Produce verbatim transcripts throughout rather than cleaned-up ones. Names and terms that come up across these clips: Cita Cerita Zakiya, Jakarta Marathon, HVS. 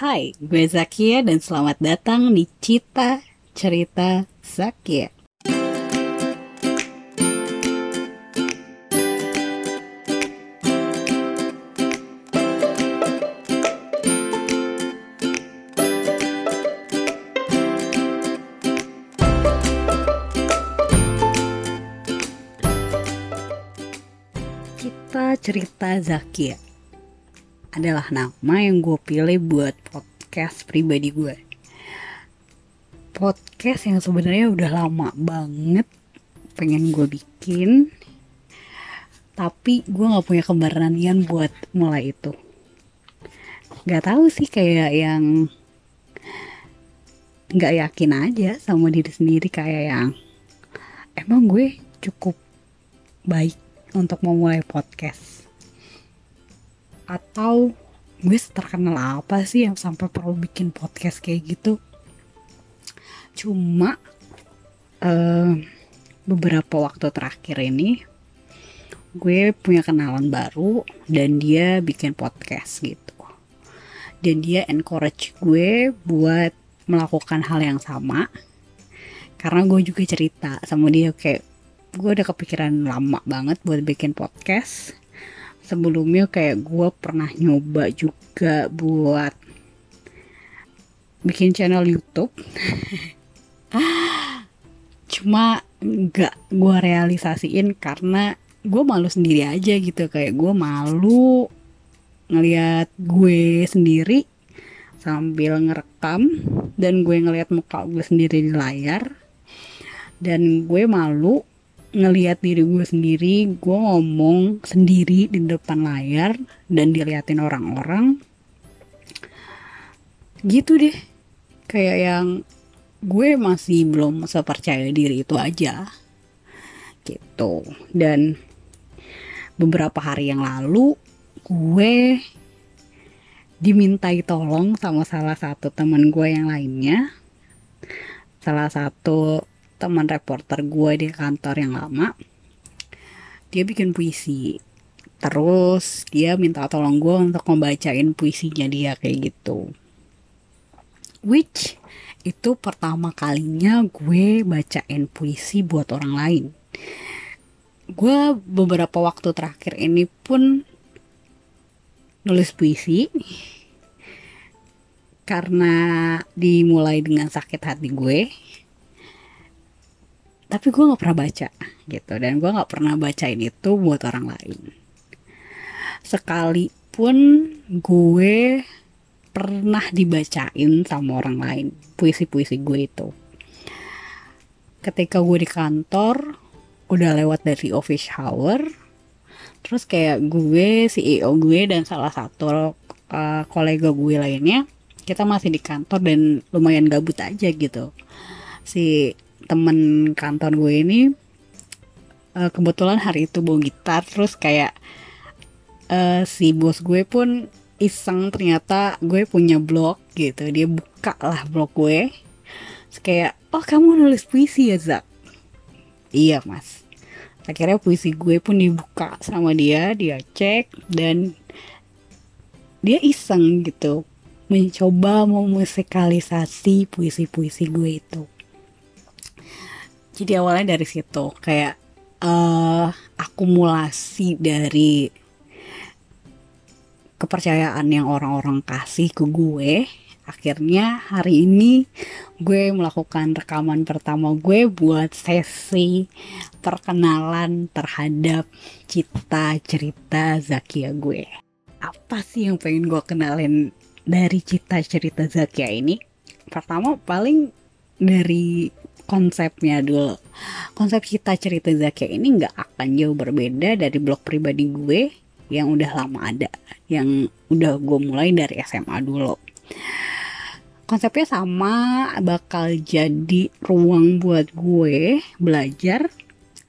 Hai, gue Zakiya dan selamat datang di Cita Cerita Zakiya. Cita Cerita Zakiya adalah nama yang gue pilih buat podcast pribadi gue. Podcast yang sebenarnya udah lama banget pengen gue bikin, tapi gue gak punya keberanian buat mulai itu. Gak tahu sih, kayak yang gak yakin aja sama diri sendiri, kayak yang emang gue cukup baik untuk memulai podcast. Atau gue terkenal apa sih yang sampai perlu bikin podcast kayak gitu. Cuma uh, beberapa waktu terakhir ini gue punya kenalan baru dan dia bikin podcast gitu. Dan dia encourage gue buat melakukan hal yang sama. Karena gue juga cerita sama dia kayak gue udah kepikiran lama banget buat bikin podcast. Sebelumnya kayak gue pernah nyoba juga buat bikin channel YouTube. Cuma gak gue realisasiin karena gue malu sendiri aja gitu. Kayak gue malu ngelihat gue sendiri sambil ngerekam. Dan gue ngelihat muka gue sendiri di layar. Dan gue malu ngelihat diri gue sendiri, gue ngomong sendiri di depan layar dan diliatin orang-orang gitu deh. Kayak yang gue masih belum sepercaya diri itu aja gitu. Dan beberapa hari yang lalu gue dimintai tolong sama salah satu teman gue yang lainnya, salah satu teman reporter gue di kantor yang lama. Dia bikin puisi, terus dia minta tolong gue untuk membacain puisinya dia kayak gitu. Which itu pertama kalinya gue bacain puisi buat orang lain. Gue beberapa waktu terakhir ini pun nulis puisi karena dimulai dengan sakit hati gue. Tapi gue gak pernah baca gitu. Dan gue gak pernah bacain itu buat orang lain. Sekalipun gue pernah dibacain sama orang lain puisi-puisi gue itu. Ketika gue di kantor, udah lewat dari office hour. Terus kayak gue, C E O gue dan salah satu uh, kolega gue lainnya, kita masih di kantor dan lumayan gabut aja gitu. Si temen kantor gue ini uh, kebetulan hari itu bawa gitar. Terus kayak uh, si bos gue pun iseng, ternyata gue punya blog gitu. Dia buka lah blog gue. Terus kayak, oh kamu nulis puisi ya Zak? Iya mas. Akhirnya puisi gue pun dibuka sama dia. Dia cek dan dia iseng gitu mencoba memusikalisasi puisi-puisi gue itu. Jadi awalnya dari situ, kayak uh, akumulasi dari kepercayaan yang orang-orang kasih ke gue. Akhirnya hari ini gue melakukan rekaman pertama gue buat sesi perkenalan terhadap Cita Cerita Zakiya gue. Apa sih yang pengen gue kenalin dari Cita Cerita Zakiya ini? Pertama paling dari konsepnya dulu. Konsep Cita Cerita Zakiya ini gak akan jauh berbeda dari blog pribadi gue yang udah lama ada, yang udah gue mulai dari S M A dulu. Konsepnya sama, bakal jadi ruang buat gue belajar,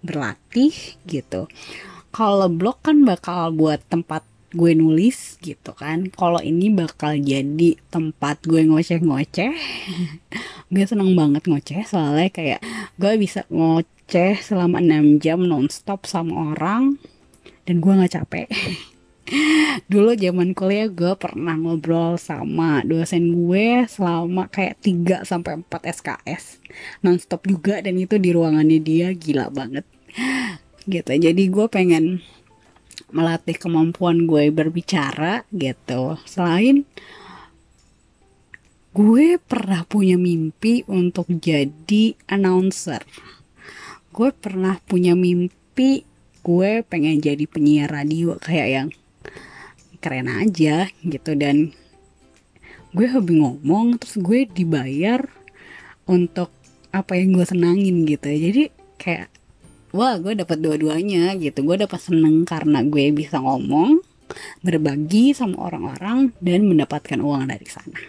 berlatih gitu. Kalau blog kan bakal buat tempat gue nulis gitu kan. Kalau ini bakal jadi tempat gue ngoceh-ngoceh. Gue seneng banget ngoceh, soalnya kayak gue bisa ngoceh selama enam jam nonstop sama orang dan gue gak capek. Dulu zaman kuliah gue pernah ngobrol sama dosen gue selama kayak tiga sampai empat S K S nonstop juga, dan itu di ruangannya dia, gila banget gitu. Jadi gue pengen melatih kemampuan gue berbicara gitu. Selain gue pernah punya mimpi untuk jadi announcer, gue pernah punya mimpi gue pengen jadi penyiar radio kayak yang keren aja gitu, dan gue hobi ngomong, terus gue dibayar untuk apa yang gue senangin gitu. Jadi kayak wah, gue dapat dua-duanya gitu. Gue dapat seneng karena gue bisa ngomong, berbagi sama orang-orang, dan mendapatkan uang dari sana.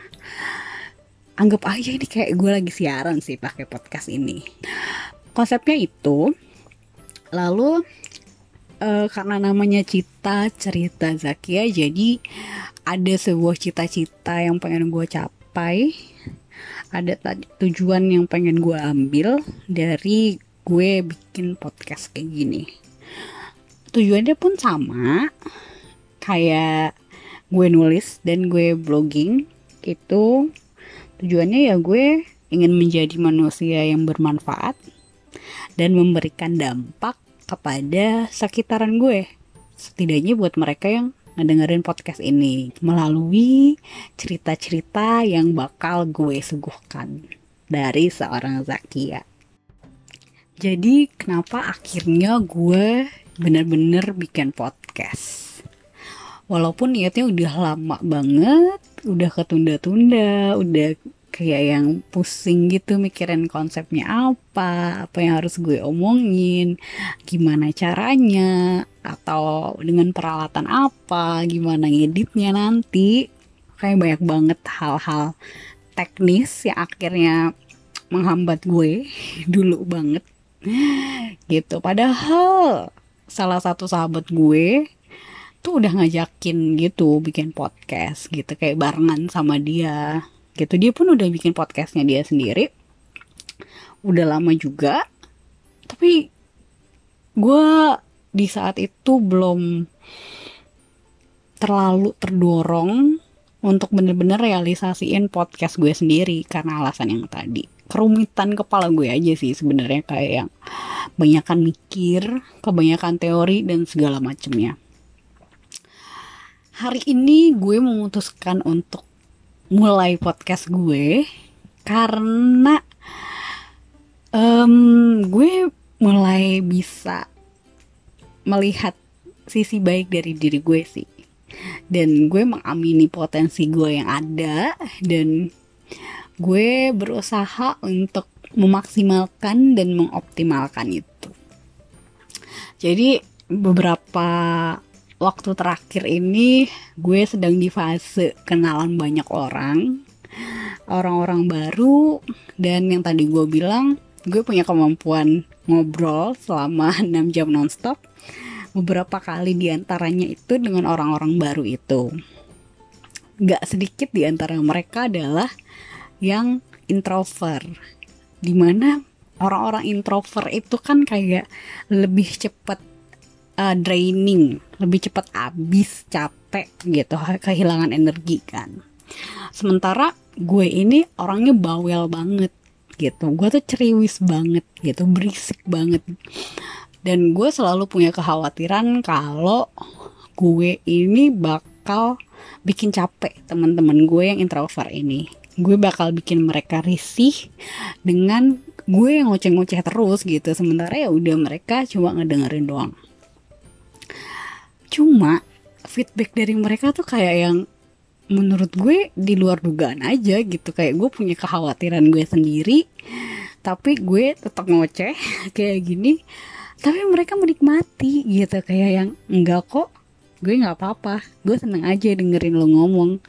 Anggap aja ini kayak gue lagi siaran sih pakai podcast ini. Konsepnya itu, lalu Uh, karena namanya Cita Cerita Zakiya, jadi ada sebuah cita-cita yang pengen gue capai, ada tujuan yang pengen gue ambil dari gue bikin podcast kayak gini. Tujuannya pun sama kayak gue nulis dan gue blogging gitu. Tujuannya ya gue ingin menjadi manusia yang bermanfaat dan memberikan dampak kepada sekitaran gue, setidaknya buat mereka yang ngedengerin podcast ini melalui cerita-cerita yang bakal gue suguhkan dari seorang Zakiya. Jadi kenapa akhirnya gue bener-bener bikin podcast, walaupun niatnya udah lama banget, udah ketunda-tunda, udah kayak yang pusing gitu mikirin konsepnya apa, apa yang harus gue omongin, gimana caranya, atau dengan peralatan apa, gimana ngeditnya nanti. Kayak banyak banget hal-hal teknis yang akhirnya menghambat gue dulu banget gitu. Padahal salah satu sahabat gue tuh udah ngajakin gitu bikin podcast gitu, kayak barengan sama dia gitu. Dia pun udah bikin podcastnya dia sendiri udah lama juga, tapi gue di saat itu belum terlalu terdorong untuk bener-bener realisasiin podcast gue sendiri karena alasan yang tadi, kerumitan kepala gue aja sih sebenarnya, kayak yang kebanyakan mikir, kebanyakan teori dan segala macemnya. Hari ini gue memutuskan untuk mulai podcast gue karena um, gue mulai bisa melihat sisi baik dari diri gue sih, dan gue mengamini potensi gue yang ada, dan gue berusaha untuk memaksimalkan dan mengoptimalkan itu. Jadi beberapa waktu terakhir ini gue sedang di fase kenalan banyak orang, orang-orang baru, dan yang tadi gue bilang gue punya kemampuan ngobrol selama enam jam nonstop, beberapa kali diantaranya itu dengan orang-orang baru itu. Gak sedikit diantara mereka adalah yang introvert, dimana orang-orang introvert itu kan kayak lebih cepat Uh, draining, lebih cepat habis, capek gitu, kehilangan energi kan. Sementara gue ini orangnya bawel banget gitu, gue tuh ceriwis banget gitu, berisik banget, dan gue selalu punya kekhawatiran kalau gue ini bakal bikin capek teman-teman gue yang introvert ini. Gue bakal bikin mereka risih dengan gue yang ngoceh-ngoceh terus gitu, sementara ya udah mereka cuma ngedengerin doang. Cuma feedback dari mereka tuh kayak yang menurut gue di luar dugaan aja gitu. Kayak gue punya kekhawatiran gue sendiri, tapi gue tetap ngoceh kayak gini, tapi mereka menikmati gitu. Kayak yang enggak kok, gue gak apa-apa, gue seneng aja dengerin lo ngomong,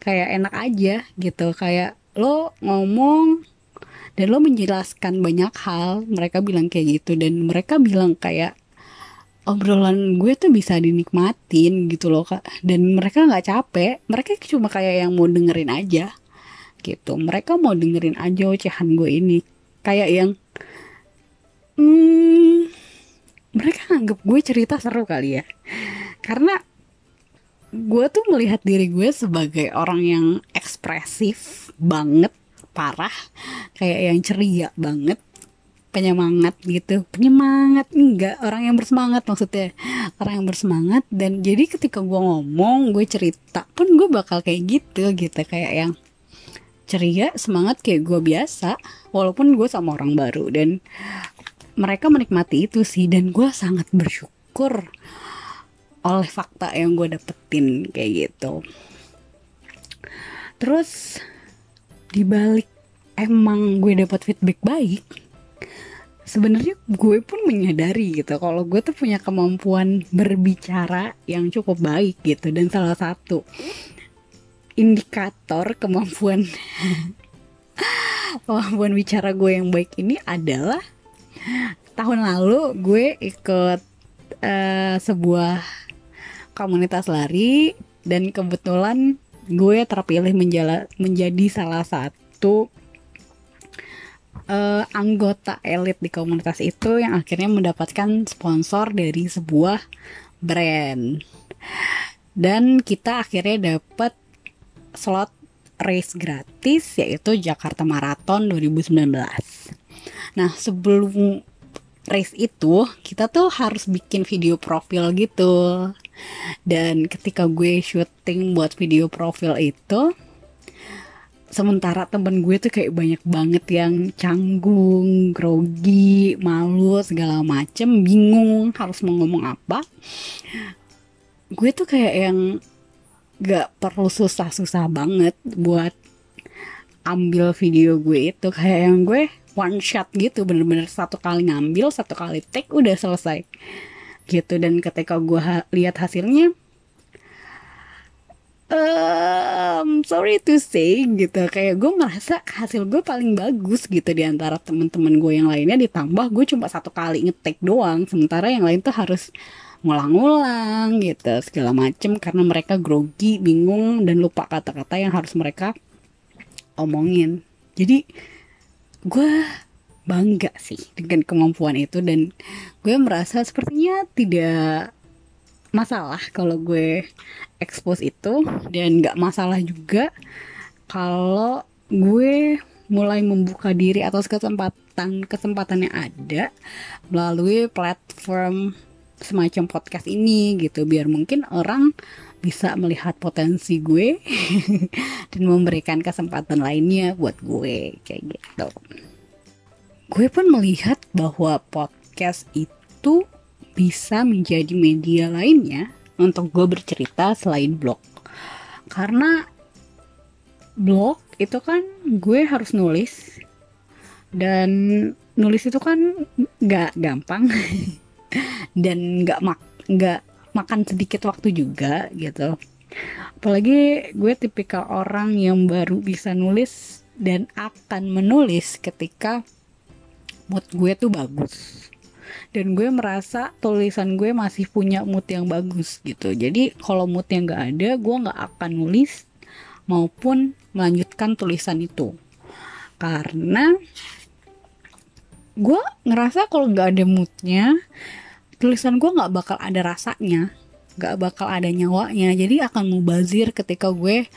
kayak enak aja gitu. Kayak lo ngomong dan lo menjelaskan banyak hal, mereka bilang kayak gitu. Dan mereka bilang kayak obrolan gue tuh bisa dinikmatin gitu loh kak, dan mereka nggak capek, mereka cuma kayak yang mau dengerin aja gitu. Mereka mau dengerin aja ocehan gue ini, kayak yang hmm, mereka nganggep gue cerita seru kali ya, karena gue tuh melihat diri gue sebagai orang yang ekspresif banget, parah, kayak yang ceria banget, penyemangat gitu. Penyemangat enggak, orang yang bersemangat maksudnya, orang yang bersemangat. Dan jadi ketika gue ngomong, gue cerita pun gue bakal kayak gitu gitu, kayak yang ceria, semangat kayak gue biasa, walaupun gue sama orang baru. Dan mereka menikmati itu sih, dan gue sangat bersyukur oleh fakta yang gue dapetin kayak gitu. Terus dibalik emang gue dapat feedback baik, sebenarnya gue pun menyadari gitu kalau gue tuh punya kemampuan berbicara yang cukup baik gitu. Dan salah satu indikator kemampuan kemampuan bicara gue yang baik ini adalah tahun lalu gue ikut uh, sebuah komunitas lari, dan kebetulan gue terpilih menjala, menjadi salah satu uh, anggota elit di komunitas itu yang akhirnya mendapatkan sponsor dari sebuah brand, dan kita akhirnya dapat slot race gratis, yaitu Jakarta Marathon dua ribu sembilan belas. Nah, sebelum race itu kita tuh harus bikin video profil gitu. Dan ketika gue syuting buat video profil itu, sementara temen gue tuh kayak banyak banget yang canggung, grogi, malu, segala macem, bingung harus mau ngomong apa. Gue tuh kayak yang gak perlu susah-susah banget buat ambil video gue itu, kayak yang gue one shot gitu, bener-bener satu kali ngambil, satu kali take, udah selesai gitu. Dan ketika gue ha- lihat hasilnya, um, sorry to say gitu, kayak gue merasa hasil gue paling bagus gitu di antara temen-temen gue yang lainnya, ditambah gue cuma satu kali nge-take doang, sementara yang lain tuh harus ngulang-ngulang gitu segala macem, karena mereka grogi, bingung, dan lupa kata-kata yang harus mereka omongin. Jadi gue bangga sih dengan kemampuan itu, dan gue merasa sepertinya tidak masalah kalau gue expose itu, dan gak masalah juga kalau gue mulai membuka diri atas kesempatan kesempatan yang ada melalui platform semacam podcast ini gitu, biar mungkin orang bisa melihat potensi gue dan memberikan kesempatan lainnya buat gue kayak gitu. Gue pun melihat bahwa podcast itu bisa menjadi media lainnya untuk gue bercerita selain blog, karena blog itu kan gue harus nulis, dan nulis itu kan gak gampang dan nggak mak nggak makan sedikit waktu juga gitu. Apalagi gue tipikal orang yang baru bisa nulis dan akan menulis ketika mood gue tuh bagus, dan gue merasa tulisan gue masih punya mood yang bagus gitu. Jadi kalau moodnya nggak ada, gue nggak akan nulis maupun melanjutkan tulisan itu, karena gue ngerasa kalau nggak ada moodnya, tulisan gue nggak bakal ada rasanya, nggak bakal ada nyawanya. Jadi akan mubazir ketika gue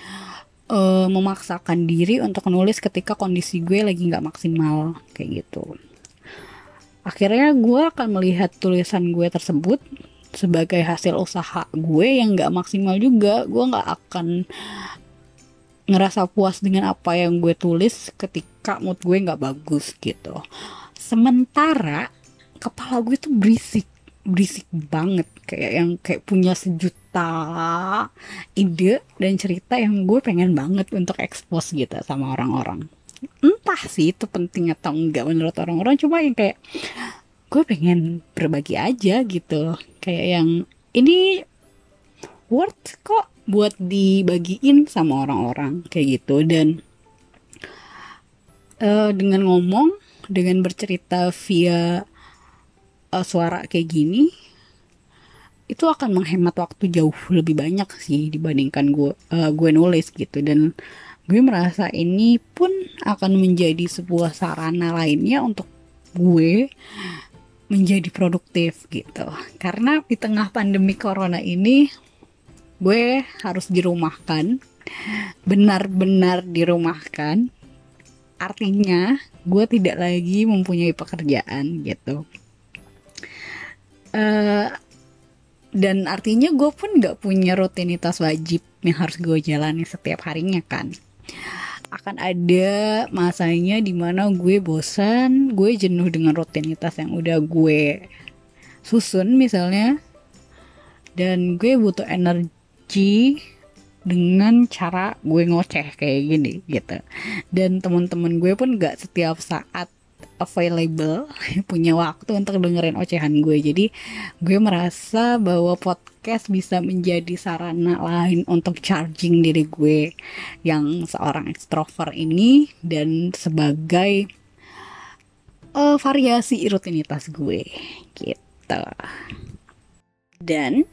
uh, memaksakan diri untuk nulis ketika kondisi gue lagi nggak maksimal kayak gitu. Akhirnya gue akan melihat tulisan gue tersebut sebagai hasil usaha gue yang nggak maksimal juga. Gue nggak akan ngerasa puas dengan apa yang gue tulis ketika mood gue nggak bagus gitu. Sementara kepala gue tuh berisik. berisik banget, kayak yang kayak punya sejuta ide dan cerita yang gue pengen banget untuk expose gitu sama orang-orang. Entah sih itu penting atau enggak menurut orang-orang, cuma yang kayak gue pengen berbagi aja gitu, kayak yang ini worth kok buat dibagiin sama orang-orang kayak gitu. Dan uh, dengan ngomong, dengan bercerita via suara kayak gini, itu akan menghemat waktu jauh lebih banyak sih dibandingkan gue uh, gue nulis gitu. Dan gue merasa ini pun akan menjadi sebuah sarana lainnya untuk gue menjadi produktif gitu, karena di tengah pandemi corona ini gue harus dirumahkan, benar-benar dirumahkan. Artinya gue tidak lagi mempunyai pekerjaan gitu. Uh, dan artinya gue pun gak punya rutinitas wajib yang harus gue jalani setiap harinya kan. Akan ada masanya dimana gue bosan, gue jenuh dengan rutinitas yang udah gue susun misalnya. Dan gue butuh energi dengan cara gue ngoceh kayak gini gitu. Dan teman-teman gue pun gak setiap saat available punya waktu untuk dengerin ocehan gue. Jadi gue merasa bahwa podcast bisa menjadi sarana lain untuk charging diri gue yang seorang extrovert ini, dan sebagai uh, variasi rutinitas gue gitu. Dan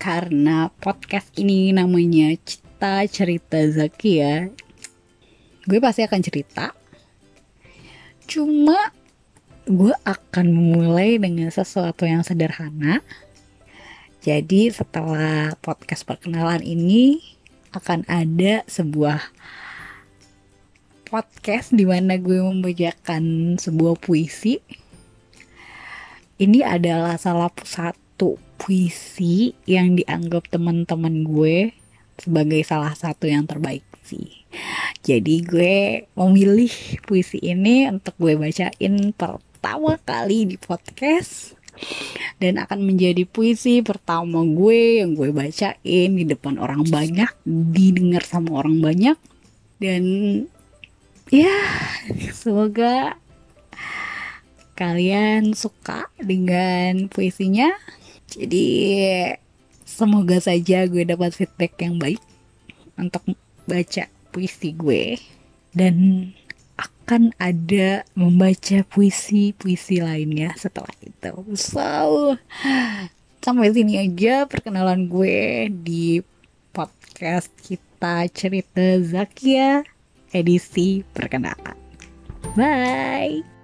karena podcast ini namanya Cita Cerita Zakiya, gue pasti akan cerita. Cuma gue akan mulai dengan sesuatu yang sederhana. Jadi setelah podcast perkenalan ini akan ada sebuah podcast di mana gue membacakan sebuah puisi. Ini adalah salah satu puisi yang dianggap teman-teman gue sebagai salah satu yang terbaik sih. Jadi gue memilih puisi ini untuk gue bacain pertama kali di podcast, dan akan menjadi puisi pertama gue yang gue bacain di depan orang banyak, didengar sama orang banyak. Dan ya, semoga kalian suka dengan puisinya. Jadi semoga saja gue dapat feedback yang baik untuk baca puisi gue. Dan akan ada membaca puisi-puisi lainnya setelah itu. So, sampai sini aja perkenalan gue di podcast Cita Cerita Zakiya edisi perkenalan. Bye!